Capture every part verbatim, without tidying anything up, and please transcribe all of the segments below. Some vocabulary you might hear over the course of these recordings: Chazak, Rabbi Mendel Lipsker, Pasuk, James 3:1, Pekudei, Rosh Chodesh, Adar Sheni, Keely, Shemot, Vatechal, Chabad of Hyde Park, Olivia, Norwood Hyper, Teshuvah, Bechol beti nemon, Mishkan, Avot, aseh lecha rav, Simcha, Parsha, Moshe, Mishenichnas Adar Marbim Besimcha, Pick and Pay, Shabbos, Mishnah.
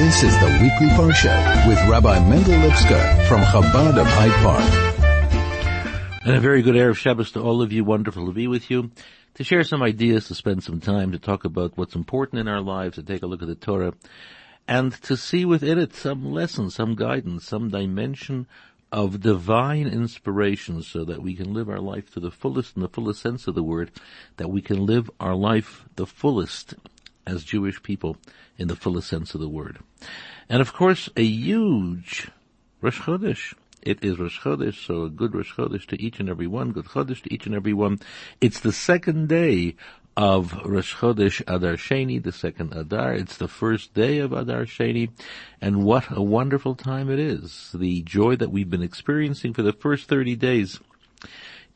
This is the Weekly Parsha with Rabbi Mendel Lipsker from Chabad of Hyde Park. And a very good Erev Shabbos to all of you. Wonderful to be with you, to share some ideas, to spend some time, to talk about what's important in our lives, to take a look at the Torah, and to see within it some lessons, some guidance, some dimension of divine inspiration so that we can live our life to the fullest, in the fullest sense of the word, that we can live our life the fullest as Jewish people in the fullest sense of the word. And of course, a huge Rosh Chodesh. It is Rosh Chodesh, so a good Rosh Chodesh to each and every one, good Chodesh to each and every one. It's the second day of Rosh Chodesh Adar Sheni, the second Adar. It's the first day of Adar Sheni, and what a wonderful time it is. The joy that we've been experiencing for the first thirty days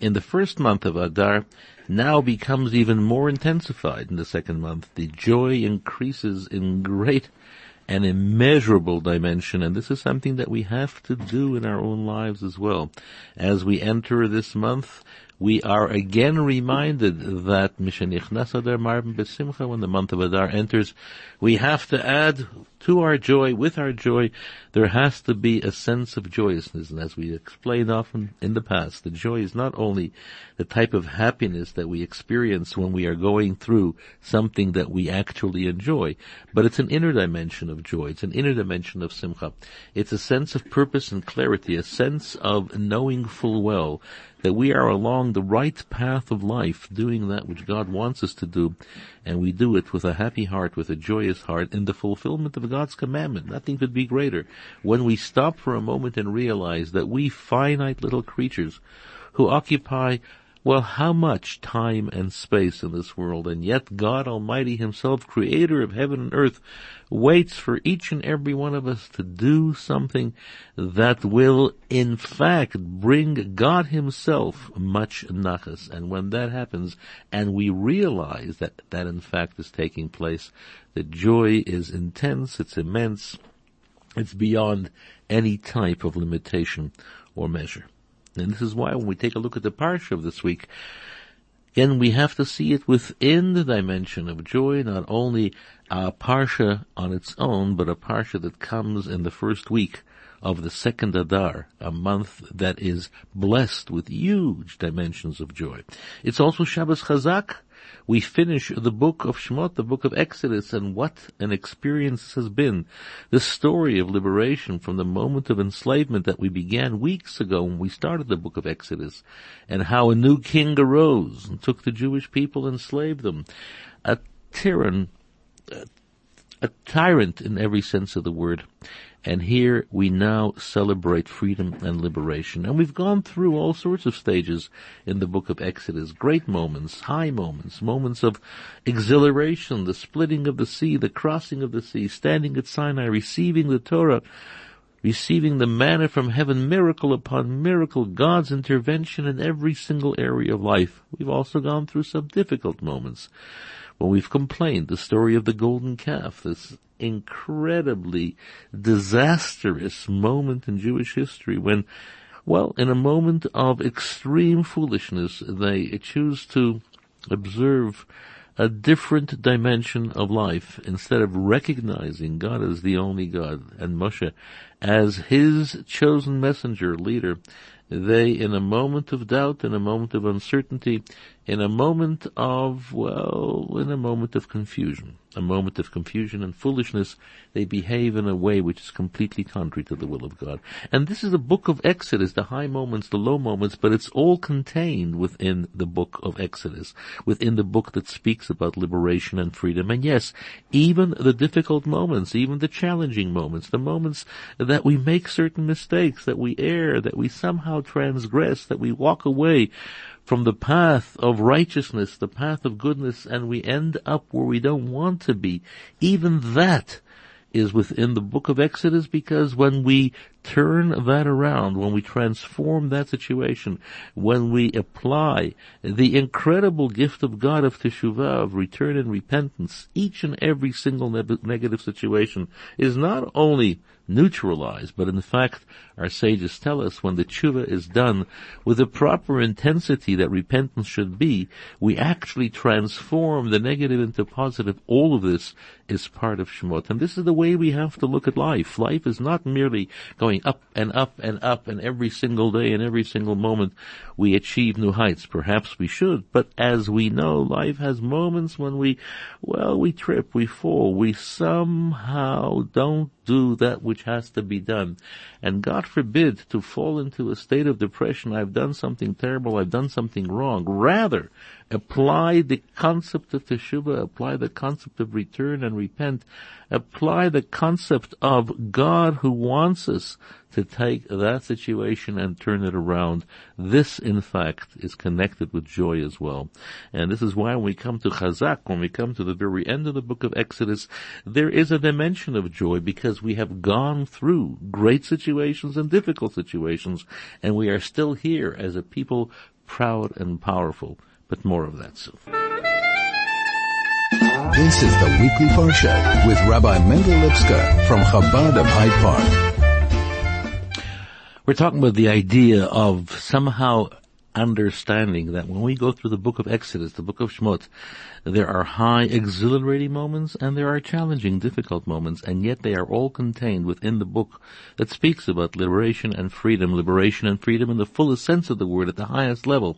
in the first month of Adar now becomes even more intensified in the second month. The joy increases in great and immeasurable dimension, and this is something that we have to do in our own lives as well. As we enter this month, we are again reminded that Mishenichnas Adar Marbim Besimcha, when the month of Adar enters, we have to add to our joy, with our joy, there has to be a sense of joyousness. And as we explained often in the past, the joy is not only the type of happiness that we experience when we are going through something that we actually enjoy, but it's an inner dimension of joy. It's an inner dimension of simcha. It's a sense of purpose and clarity, a sense of knowing full well that we are along the right path of life, doing that which God wants us to do, and we do it with a happy heart, with a joyous heart, in the fulfillment of God's commandment. Nothing could be greater. When we stop for a moment and realize that we finite little creatures who occupy, well, how much time and space in this world, and yet God Almighty Himself, Creator of heaven and earth, waits for each and every one of us to do something that will, in fact, bring God Himself much nachas. And when that happens, and we realize that that, in fact, is taking place, the joy is intense, it's immense, it's beyond any type of limitation or measure. And this is why when we take a look at the Parsha of this week, again, we have to see it within the dimension of joy, not only a Parsha on its own, but a Parsha that comes in the first week of the second Adar, a month that is blessed with huge dimensions of joy. It's also Shabbos Chazak. We finish the book of Shemot, the book of Exodus, and what an experience has been. The story of liberation from the moment of enslavement that we began weeks ago when we started the book of Exodus, and how a new king arose and took the Jewish people and enslaved them. A tyrant, a tyrant in every sense of the word. And here we now celebrate freedom and liberation. And we've gone through all sorts of stages in the book of Exodus. Great moments, high moments, moments of exhilaration, the splitting of the sea, the crossing of the sea, standing at Sinai, receiving the Torah, receiving the manna from heaven, miracle upon miracle, God's intervention in every single area of life. We've also gone through some difficult moments when we've complained, the story of the golden calf, this incredibly disastrous moment in Jewish history when, well, in a moment of extreme foolishness, they choose to observe a different dimension of life instead of recognizing God as the only God and Moshe as His chosen messenger, leader. They, in a moment of doubt, in a moment of uncertainty, in a moment of, well, in a moment of confusion, a moment of confusion and foolishness, they behave in a way which is completely contrary to the will of God. And this is the book of Exodus, the high moments, the low moments, but it's all contained within the book of Exodus, within the book that speaks about liberation and freedom. And yes, even the difficult moments, even the challenging moments, the moments that we make certain mistakes, that we err, that we somehow transgress, that we walk away from the path of righteousness, the path of goodness, and we end up where we don't want to be. Even that is within the book of Exodus, because when we turn that around, when we transform that situation, when we apply the incredible gift of God of Teshuvah, of return and repentance, each and every single ne- negative situation is not only neutralized, but in fact, our sages tell us, when the Teshuvah is done with the proper intensity that repentance should be, we actually transform the negative into positive. All of this is part of Shemot. And this is the way we have to look at life. Life is not merely going up and up and up, and every single day and every single moment we achieve new heights. Perhaps we should, but as we know, life has moments when we, well, we trip, we fall, we somehow don't do that which has to be done. And God forbid to fall into a state of depression, I've done something terrible, I've done something wrong. Rather, apply the concept of Teshuvah, apply the concept of return and repent, apply the concept of God who wants us to take that situation and turn it around. This, in fact, is connected with joy as well. And this is why when we come to Chazak, when we come to the very end of the book of Exodus, there is a dimension of joy, because we have gone through great situations and difficult situations, and we are still here as a people, proud and powerful. But more of that soon. This is the Weekly Parsha with Rabbi Mendel Lipsker from Chabad of Hyde Park. We're talking about the idea of somehow understanding that when we go through the book of Exodus, the book of Shemot, there are high, exhilarating moments, and there are challenging, difficult moments, and yet they are all contained within the book that speaks about liberation and freedom, liberation and freedom in the fullest sense of the word, at the highest level.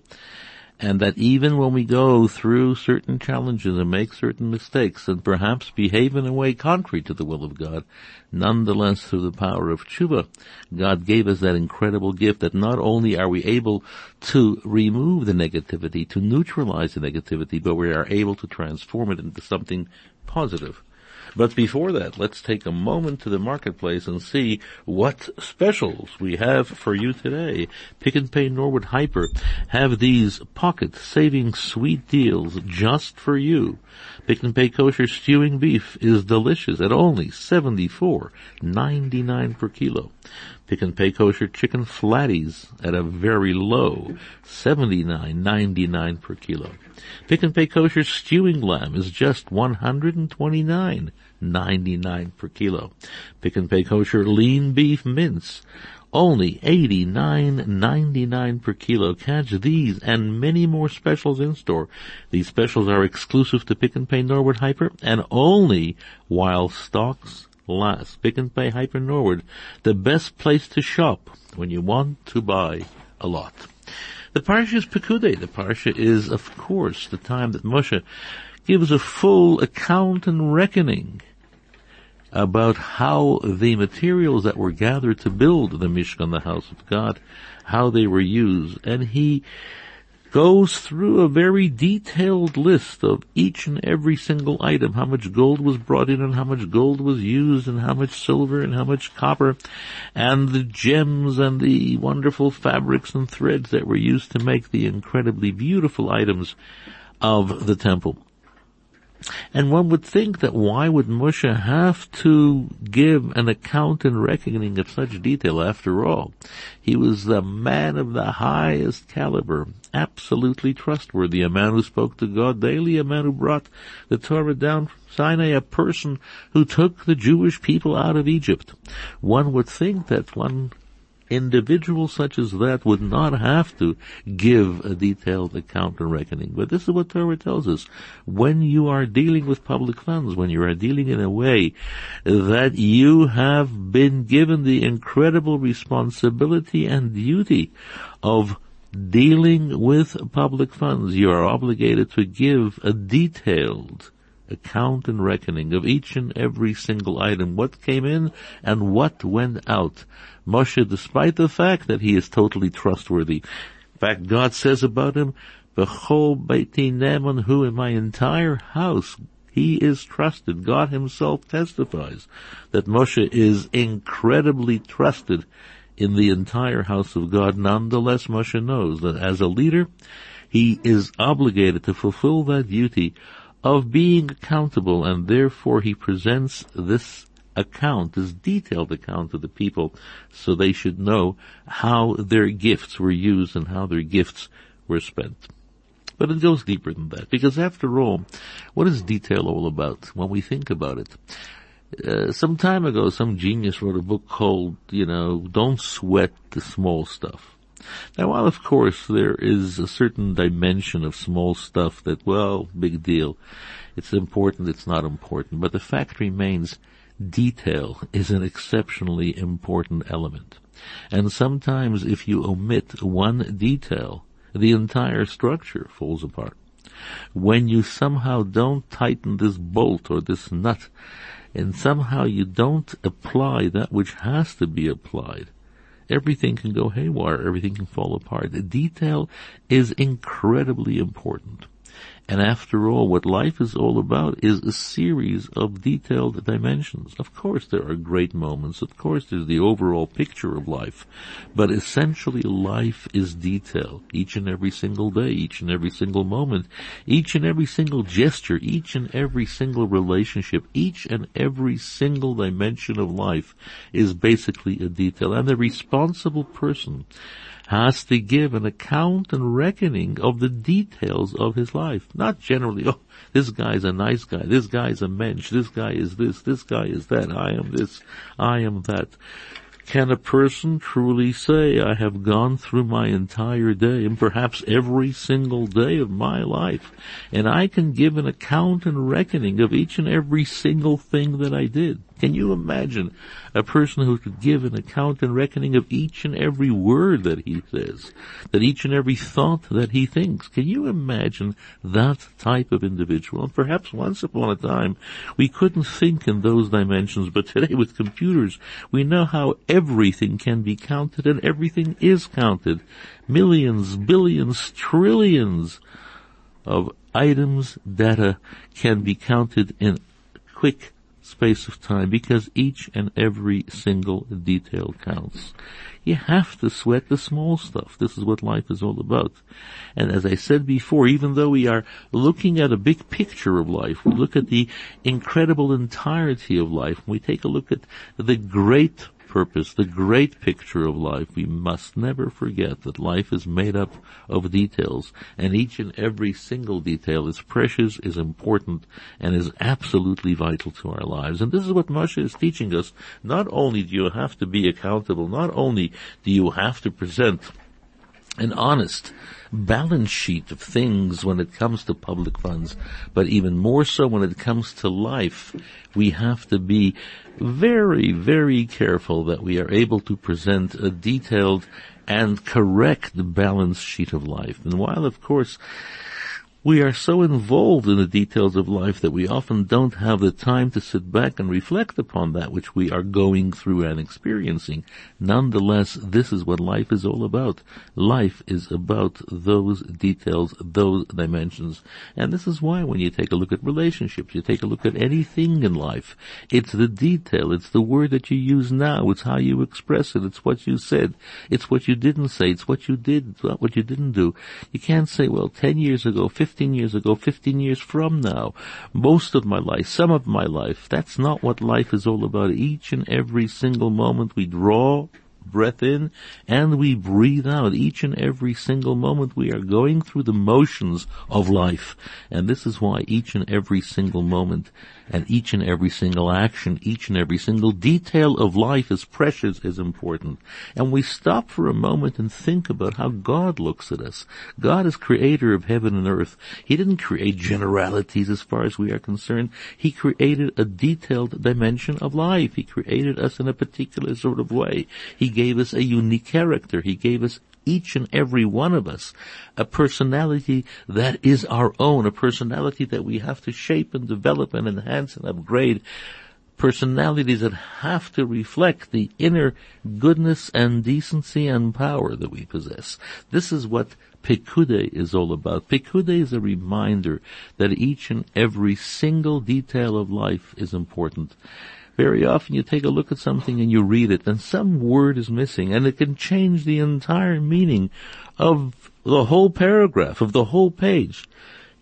And that even when we go through certain challenges and make certain mistakes and perhaps behave in a way contrary to the will of God, nonetheless, through the power of Teshuvah, God gave us that incredible gift that not only are we able to remove the negativity, to neutralize the negativity, but we are able to transform it into something positive. But before that, let's take a moment to the marketplace and see what specials we have for you today. Pick and Pay Norwood Hyper have these pocket-saving sweet deals just for you. Pick and Pay Kosher Stewing Beef is delicious at only seventy-four ninety-nine per kilo. Pick and Pay Kosher Chicken Flatties at a very low seventy-nine ninety-nine per kilo. Pick and Pay Kosher Stewing Lamb is just one hundred twenty-nine ninety-nine per kilo. Pick and Pay Kosher Lean Beef Mince, only eighty-nine ninety-nine per kilo. Catch these and many more specials in store. These specials are exclusive to Pick and Pay Norwood Hyper and only while stocks last. Pick and Pay Hyper Norwood, the best place to shop when you want to buy a lot. The Parsha is Pekudei. The Parsha is, of course, the time that Moshe gives a full account and reckoning about how the materials that were gathered to build the Mishkan, the house of God, how they were used. And he goes through a very detailed list of each and every single item, how much gold was brought in and how much gold was used and how much silver and how much copper and the gems and the wonderful fabrics and threads that were used to make the incredibly beautiful items of the temple. And one would think that why would Moshe have to give an account and reckoning of such detail? After all, he was the man of the highest caliber, absolutely trustworthy, a man who spoke to God daily, a man who brought the Torah down from Sinai, a person who took the Jewish people out of Egypt. One would think that one individual such as that would not have to give a detailed account and reckoning. But this is what Torah tells us. When you are dealing with public funds, when you are dealing in a way that you have been given the incredible responsibility and duty of dealing with public funds, you are obligated to give a detailed account and reckoning of each and every single item, what came in and what went out. Moshe, despite the fact that he is totally trustworthy, in fact, God says about him, Bechol beti nemon, who in my entire house he is trusted. God himself testifies that Moshe is incredibly trusted in the entire house of God. Nonetheless, Moshe knows that as a leader, he is obligated to fulfill that duty of being accountable, and therefore he presents this account, this detailed account of the people, so they should know how their gifts were used and how their gifts were spent. But it goes deeper than that, because after all, what is detail all about when we think about it? Uh, some time ago, some genius wrote a book called, you know, Don't Sweat the Small Stuff. Now, while, of course, there is a certain dimension of small stuff that, well, big deal, it's important, it's not important, but the fact remains, detail is an exceptionally important element. And sometimes if you omit one detail, the entire structure falls apart. When you somehow don't tighten this bolt or this nut, and somehow you don't apply that which has to be applied, everything can go haywire, everything can fall apart. The detail is incredibly important. And after all, what life is all about is a series of detailed dimensions. Of course there are great moments, of course there's the overall picture of life, but essentially life is detail. Each and every single day, each and every single moment, each and every single gesture, each and every single relationship, each and every single dimension of life is basically a detail. And the responsible person has to give an account and reckoning of the details of his life. Not generally, oh, this guy is a nice guy, this guy is a mensch, this guy is this, this guy is that, I am this, I am that. Can a person truly say, I have gone through my entire day, and perhaps every single day of my life, and I can give an account and reckoning of each and every single thing that I did? Can you imagine a person who could give an account and reckoning of each and every word that he says, that each and every thought that he thinks? Can you imagine that type of individual? And perhaps once upon a time, we couldn't think in those dimensions, but today with computers, we know how everything can be counted, and everything is counted. Millions, billions, trillions of items, data can be counted in quick space of time, because each and every single detail counts. You have to sweat the small stuff. This is what life is all about. And as I said before, even though we are looking at a big picture of life, we look at the incredible entirety of life, we take a look at the great purpose, the great picture of life, we must never forget that life is made up of details, and each and every single detail is precious, is important, and is absolutely vital to our lives. And this is what Moshe is teaching us. Not only do you have to be accountable, not only do you have to present an honest balance sheet of things when it comes to public funds, but even more so when it comes to life, we have to be very, very careful that we are able to present a detailed and correct balance sheet of life. And while, of course, we are so involved in the details of life that we often don't have the time to sit back and reflect upon that which we are going through and experiencing. Nonetheless, this is what life is all about. Life is about those details, those dimensions. And this is why when you take a look at relationships, you take a look at anything in life, it's the detail, it's the word that you use now, it's how you express it, it's what you said, it's what you didn't say, it's what you did, it's not what you didn't do. You can't say, well, ten years ago, fifteen years ago, fifteen years from now, most of my life, some of my life. That's not what life is all about. Each and every single moment we draw breath in and we breathe out. Each and every single moment we are going through the motions of life. And this is why each and every single moment and each and every single action, each and every single detail of life is precious, is important. And we stop for a moment and think about how God looks at us. God is creator of heaven and earth. He didn't create generalities as far as we are concerned. He created a detailed dimension of life. He created us in a particular sort of way. He gave us a unique character. He gave us, each and every one of us, a personality that is our own, a personality that we have to shape and develop and enhance and upgrade, personalities that have to reflect the inner goodness and decency and power that we possess. This is what Pekudei is all about. Pekudei is a reminder that each and every single detail of life is important. Very often you take a look at something and you read it, and some word is missing, and it can change the entire meaning of the whole paragraph, of the whole page.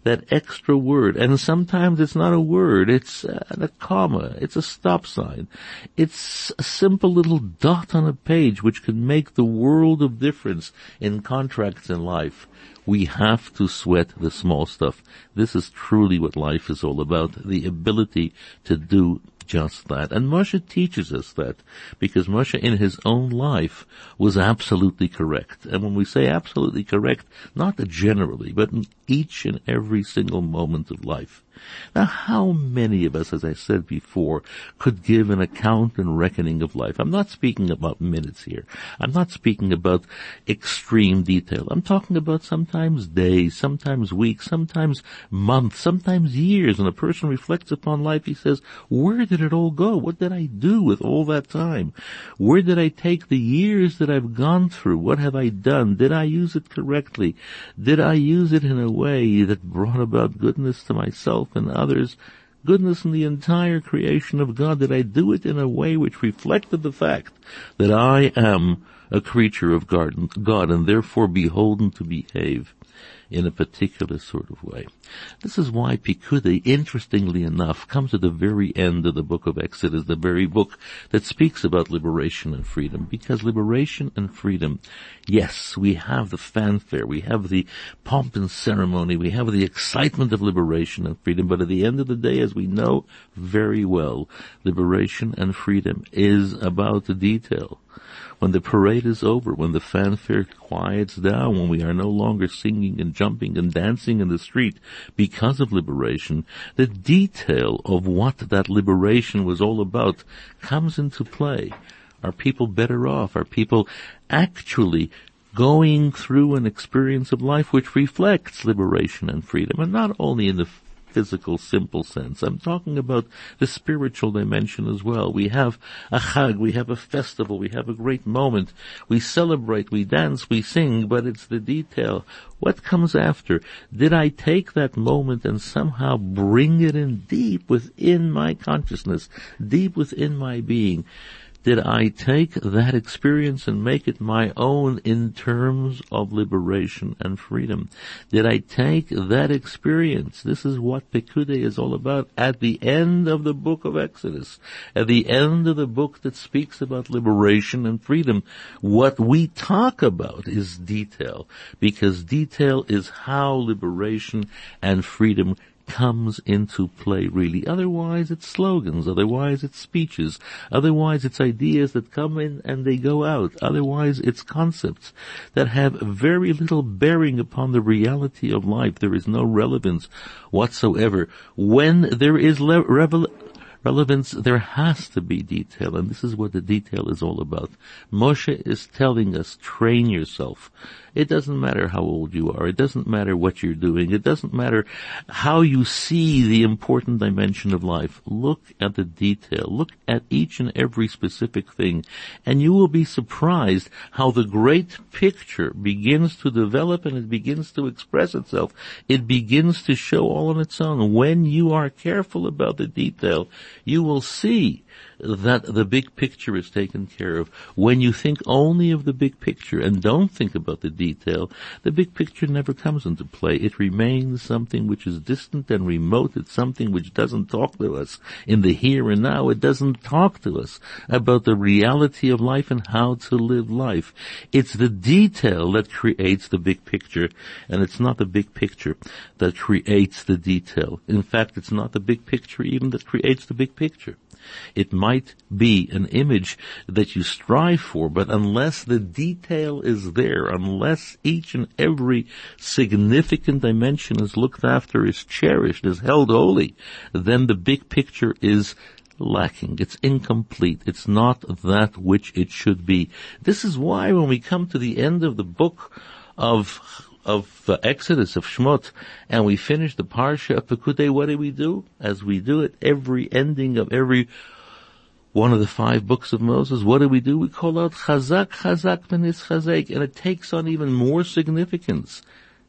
that extra word. And sometimes it's not a word, it's a comma, it's a stop sign. It's a simple little dot on a page which can make the world of difference in contracts in life. We have to sweat the small stuff. This is truly what life is all about, the ability to do just that. And Moshe teaches us that, because Moshe in his own life was absolutely correct. And when we say absolutely correct, not generally, but in each and every single moment of life. Now, how many of us, as I said before, could give an account and reckoning of life? I'm not speaking about minutes here. I'm not speaking about extreme detail. I'm talking about sometimes days, sometimes weeks, sometimes months, sometimes years. And a person reflects upon life, he says, where did it all go? What did I do with all that time? Where did I take the years that I've gone through? What have I done? Did I use it correctly? Did I use it in a way that brought about goodness to myself and others, goodness in the entire creation of God? Did I do it in a way which reflected the fact that I am a creature of God and therefore beholden to behave in a particular sort of way? This is why Pekudei, interestingly enough, comes at the very end of the book of Exodus, the very book that speaks about liberation and freedom. Because liberation and freedom, yes, we have the fanfare, we have the pomp and ceremony, we have the excitement of liberation and freedom, but at the end of the day, as we know very well, liberation and freedom is about the detail. When the parade is over, when the fanfare quiets down, when we are no longer singing and jumping and dancing in the street because of liberation, the detail of what that liberation was all about comes into play. Are people better off? Are people actually going through an experience of life which reflects liberation and freedom? And not only in the physical, simple sense. I'm talking about the spiritual dimension as well. We have a chag, we have a festival, we have a great moment. We celebrate, we dance, we sing, but it's the detail. What comes after? Did I take that moment and somehow bring it in deep within my consciousness, deep within my being? Did I take that experience and make it my own in terms of liberation and freedom? Did I take that experience? This is what Pekudei is all about at the end of the book of Exodus, at the end of the book that speaks about liberation and freedom. What we talk about is detail, because detail is how liberation and freedom comes into play, really. Otherwise, it's slogans. Otherwise, it's speeches. Otherwise, it's ideas that come in and they go out. Otherwise, it's concepts that have very little bearing upon the reality of life. There is no relevance whatsoever. When there is le- revel- relevance, there has to be detail, and this is what the detail is all about. Moshe is telling us, train yourself. It doesn't matter how old you are. It doesn't matter what you're doing. It doesn't matter how you see the important dimension of life. Look at the detail. Look at each and every specific thing, and you will be surprised how the great picture begins to develop and it begins to express itself. It begins to show all on its own. When you are careful about the detail, you will see that the big picture is taken care of. When you think only of the big picture and don't think about the detail, the big picture never comes into play. It remains something which is distant and remote. It's something which doesn't talk to us in the here and now. It doesn't talk to us about the reality of life and how to live life. It's the detail that creates the big picture, and it's not the big picture that creates the detail. In fact, it's not the big picture even that creates the big picture. It might be an image that you strive for, but unless the detail is there, unless each and every significant dimension is looked after, is cherished, is held holy, then the big picture is lacking. It's incomplete. It's not that which it should be. This is why when we come to the end of the book of of the Exodus, of Shemot, and we finish the Parsha of Pekudei, what do we do? As we do at every ending of every one of the five books of Moses, what do we do? We call out Chazak, Chazak, Menis Chazak, and it takes on even more significance.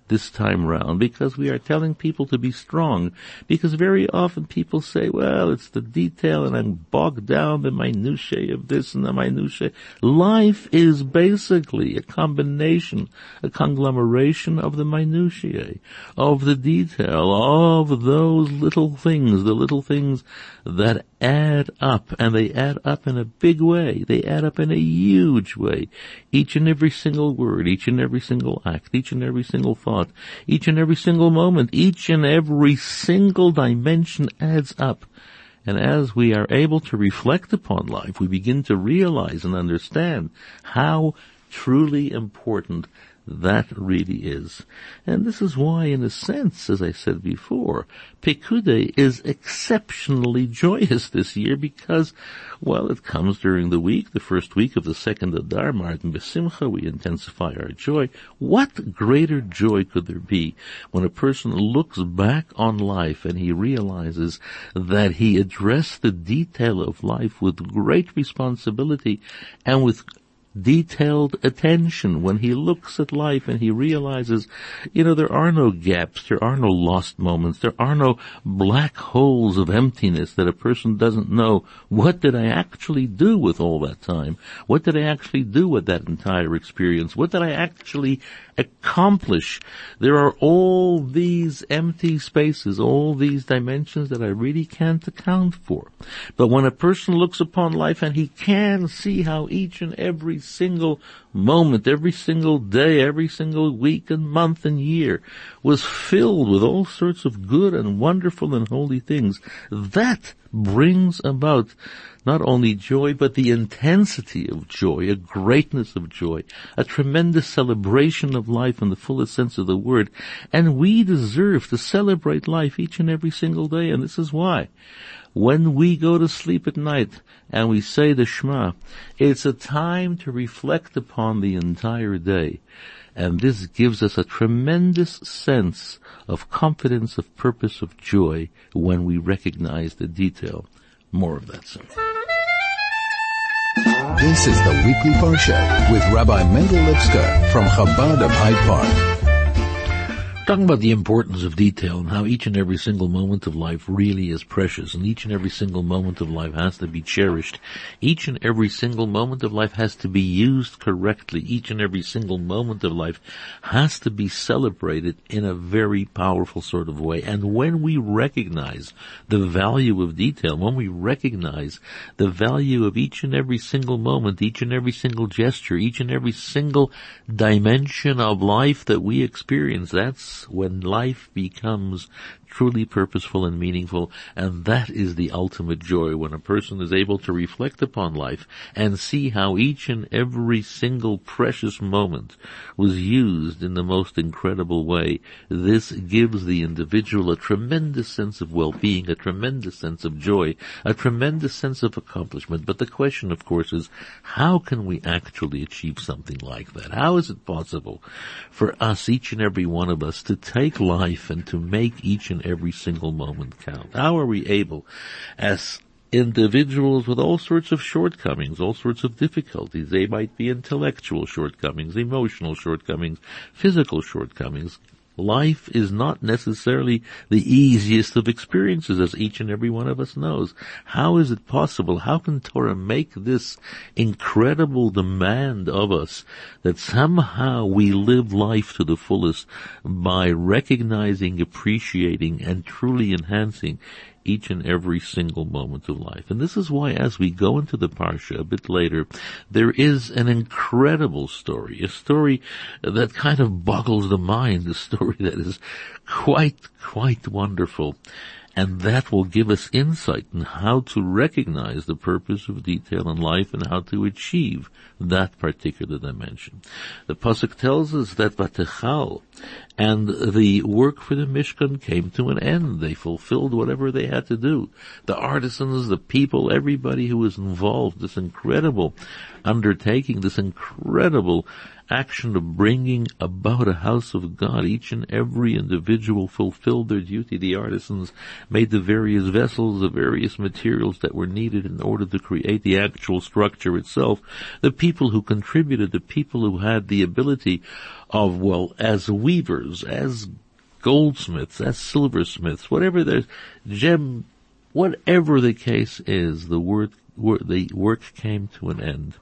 this time round, because we are telling people to be strong, because very often people say, well, it's the detail and I'm bogged down the minutiae of this and the minutiae. Life is basically a combination, a conglomeration of the minutiae, of the detail, of those little things, the little things that add up, and they add up in a big way. They add up in a huge way. Each and every single word, each and every single act, each and every single thought, each and every single moment, each and every single dimension adds up. And as we are able to reflect upon life, we begin to realize and understand how truly important that really is. And this is why, in a sense, as I said before, Pekudei is exceptionally joyous this year because, well, it comes during the week, the first week of the second Adar Marbim Besimcha, we intensify our joy. What greater joy could there be when a person looks back on life and he realizes that he addressed the detail of life with great responsibility and with detailed attention, when he looks at life and he realizes, you know, there are no gaps, there are no lost moments, there are no black holes of emptiness that a person doesn't know, what did I actually do with all that time? What did I actually do with that entire experience? What did I actually accomplish? There are all these empty spaces, all these dimensions that I really can't account for. But when a person looks upon life and he can see how each and every single moment, every single day, every single week and month and year was filled with all sorts of good and wonderful and holy things, that brings about not only joy, but the intensity of joy, a greatness of joy, a tremendous celebration of life in the fullest sense of the word. And we deserve to celebrate life each and every single day, and this is why, when we go to sleep at night and we say the Shema, it's a time to reflect upon the entire day. And this gives us a tremendous sense of confidence, of purpose, of joy when we recognize the detail. More of that soon. This is the Weekly Parsha with Rabbi Mendel Lipsker from Chabad of Hyde Park. Talking about the importance of detail and how each and every single moment of life really is precious, and each and every single moment of life has to be cherished. Each and every single moment of life has to be used correctly. Each and every single moment of life has to be celebrated in a very powerful sort of way. And when we recognize the value of detail, when we recognize the value of each and every single moment, each and every single gesture, each and every single dimension of life that we experience, that's when life becomes truly purposeful and meaningful, and that is the ultimate joy, when a person is able to reflect upon life and see how each and every single precious moment was used in the most incredible way. This gives the individual a tremendous sense of well-being, a tremendous sense of joy, a tremendous sense of accomplishment. But the question, of course, is how can we actually achieve something like that? How is it possible for us, each and every one of us, to take life and to make each and every single moment count? How are we able, as individuals with all sorts of shortcomings, all sorts of difficulties? They might be intellectual shortcomings, emotional shortcomings, physical shortcomings. Life is not necessarily the easiest of experiences, as each and every one of us knows. How is it possible? How can Torah make this incredible demand of us that somehow we live life to the fullest by recognizing, appreciating, and truly enhancing each and every single moment of life? And this is why, as we go into the Parsha a bit later, there is an incredible story, a story that kind of boggles the mind, a story that is quite, quite wonderful. And that will give us insight in how to recognize the purpose of detail in life and how to achieve that particular dimension. The Pasuk tells us that Vatechal and the work for the Mishkan came to an end. They fulfilled whatever they had to do. The artisans, the people, everybody who was involved, this incredible undertaking, this incredible action of bringing about a house of God. Each and every individual fulfilled their duty. The artisans made the various vessels, the various materials that were needed in order to create the actual structure itself. The people who contributed, the people who had the ability of, well, as weavers, as goldsmiths, as silversmiths, whatever the gem, whatever the case is, the word the work came to an end,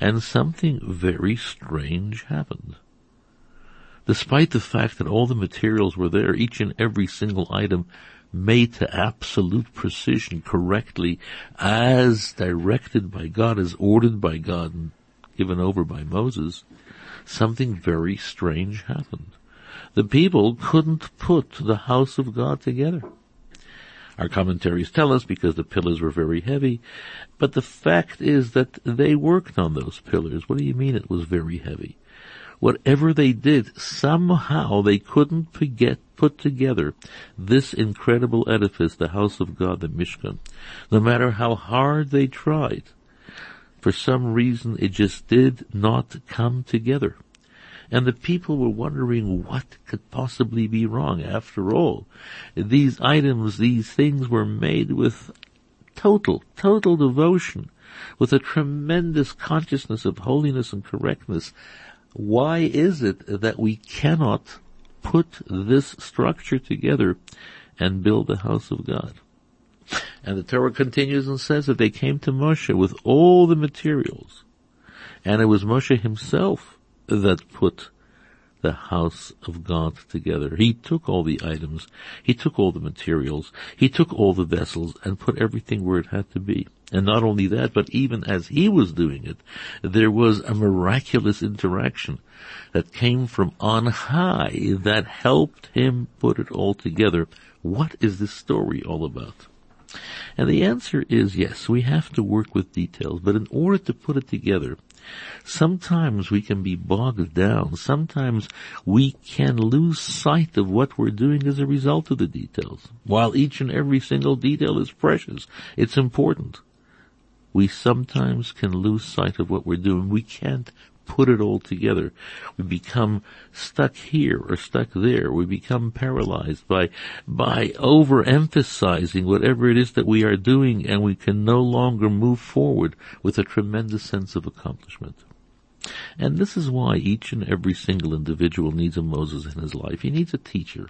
and something very strange happened. Despite the fact that all the materials were there, each and every single item made to absolute precision, correctly, as directed by God, as ordered by God and given over by Moses, something very strange happened. The people couldn't put the house of God together. Our commentaries tell us because the pillars were very heavy, but the fact is that they worked on those pillars. What do you mean it was very heavy? Whatever they did, somehow they couldn't forget, put together this incredible edifice, the house of God, the Mishkan. No matter how hard they tried, for some reason it just did not come together. And the people were wondering what could possibly be wrong. After all, these items, these things were made with total, total devotion, with a tremendous consciousness of holiness and correctness. Why is it that we cannot put this structure together and build the house of God? And the Torah continues and says that they came to Moshe with all the materials, and it was Moshe himself that put the house of God together. He took all the items, he took all the materials, he took all the vessels and put everything where it had to be. And not only that, but even as he was doing it, there was a miraculous interaction that came from on high that helped him put it all together. What is this story all about? And the answer is yes, we have to work with details, but in order to put it together, sometimes we can be bogged down. Sometimes we can lose sight of what we're doing as a result of the details. While each and every single detail is precious, it's important, we sometimes can lose sight of what we're doing. We can't put it all together. We become stuck here or stuck there. We become paralyzed by by overemphasizing whatever it is that we are doing, and we can no longer move forward with a tremendous sense of accomplishment. And this is why each and every single individual needs a Moses in his life. He needs a teacher.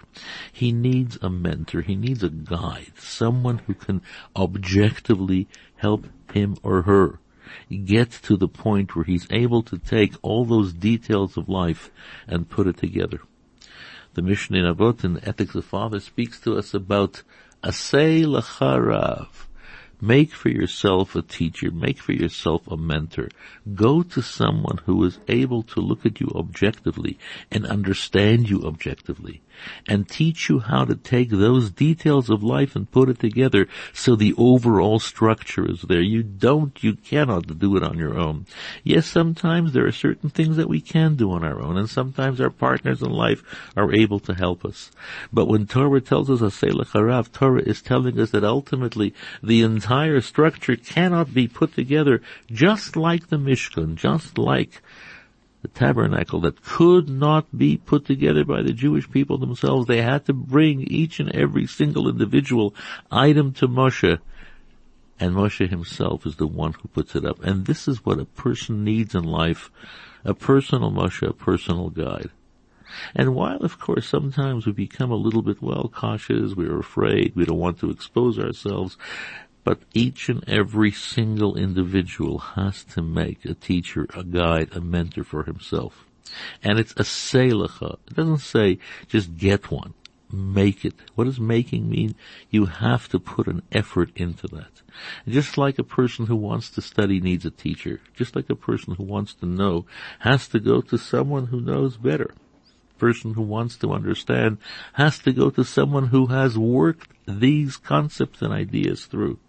He needs a mentor. He needs a guide, someone who can objectively help him or her get to the point where he's able to take all those details of life and put it together. The Mishnah in Avot, in the Ethics of Father, speaks to us about aseh lecha rav. Make for yourself a teacher. Make for yourself a mentor. Go to someone who is able to look at you objectively and understand you objectively and teach you how to take those details of life and put it together so the overall structure is there. You don't, you cannot do it on your own. Yes, sometimes there are certain things that we can do on our own, and sometimes our partners in life are able to help us. But when Torah tells us, aseh lecha rav, Torah is telling us that ultimately the entire entire structure cannot be put together, just like the Mishkan, just like the tabernacle that could not be put together by the Jewish people themselves. They had to bring each and every single individual item to Moshe, and Moshe himself is the one who puts it up. And this is what a person needs in life, a personal Moshe, a personal guide. And while, of course, sometimes we become a little bit, well, cautious, we're afraid, we don't want to expose ourselves, but each and every single individual has to make a teacher, a guide, a mentor for himself. And it's aseh lecha. It doesn't say just get one. Make it. What does making mean? You have to put an effort into that. Just like a person who wants to study needs a teacher. Just like a person who wants to know has to go to someone who knows better. Person who wants to understand has to go to someone who has worked these concepts and ideas through.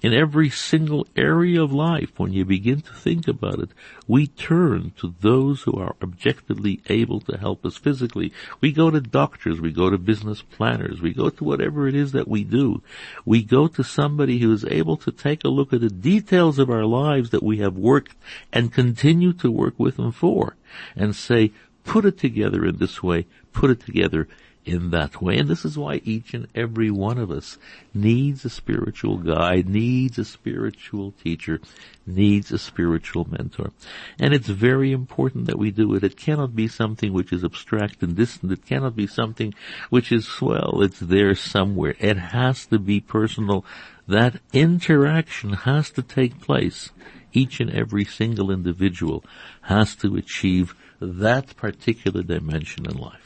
in every single area of life, when you begin to think about it, we turn to those who are objectively able to help us physically. We go to doctors, we go to business planners, we go to whatever it is that we do. We go to somebody who is able to take a look at the details of our lives that we have worked and continue to work with and for, and say, put it together in this way, put it together in that way. And this is why each and every one of us needs a spiritual guide, needs a spiritual teacher, needs a spiritual mentor. And it's very important that we do it. It cannot be something which is abstract and distant. It cannot be something which is, well, it's there somewhere. It has to be personal. That interaction has to take place. Each and every single individual has to achieve that particular dimension in life.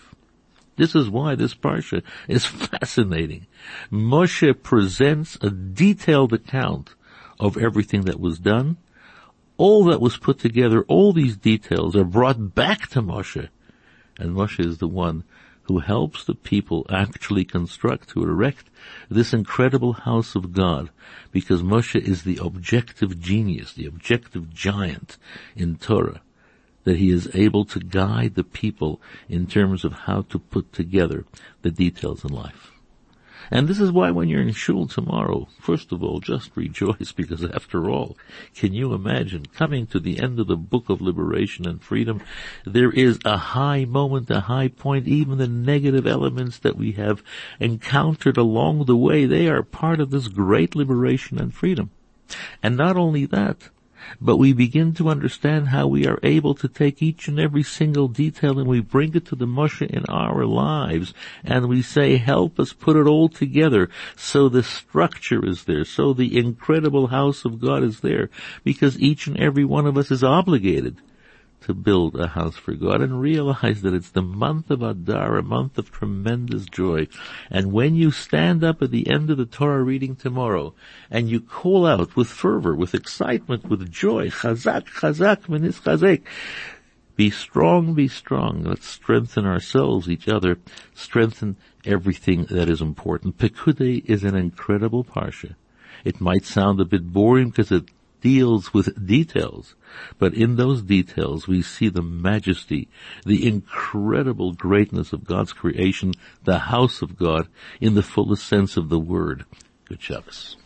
This is why this Parsha is fascinating. Moshe presents a detailed account of everything that was done. All that was put together, all these details are brought back to Moshe. And Moshe is the one who helps the people actually construct, to erect this incredible house of God, because Moshe is the objective genius, the objective giant in Torah, that he is able to guide the people in terms of how to put together the details in life. And this is why when you're in shul tomorrow, first of all, just rejoice, because after all, can you imagine coming to the end of the book of liberation and freedom? There is a high moment, a high point. Even the negative elements that we have encountered along the way, they are part of this great liberation and freedom. And not only that, but we begin to understand how we are able to take each and every single detail and we bring it to the Moshe in our lives, and we say, help us put it all together, so the structure is there, so the incredible house of God is there, because each and every one of us is obligated to build a house for God, and realize that it's the month of Adar, a month of tremendous joy. And when you stand up at the end of the Torah reading tomorrow, and you call out with fervor, with excitement, with joy, Chazak, Chazak, Menis Chazek, be strong, be strong. Let's strengthen ourselves, each other, strengthen everything that is important. Pekudei is an incredible Parsha. It might sound a bit boring because it deals with details, but in those details we see the majesty, the incredible greatness of God's creation, the house of God in the fullest sense of the word. Good Shabbos.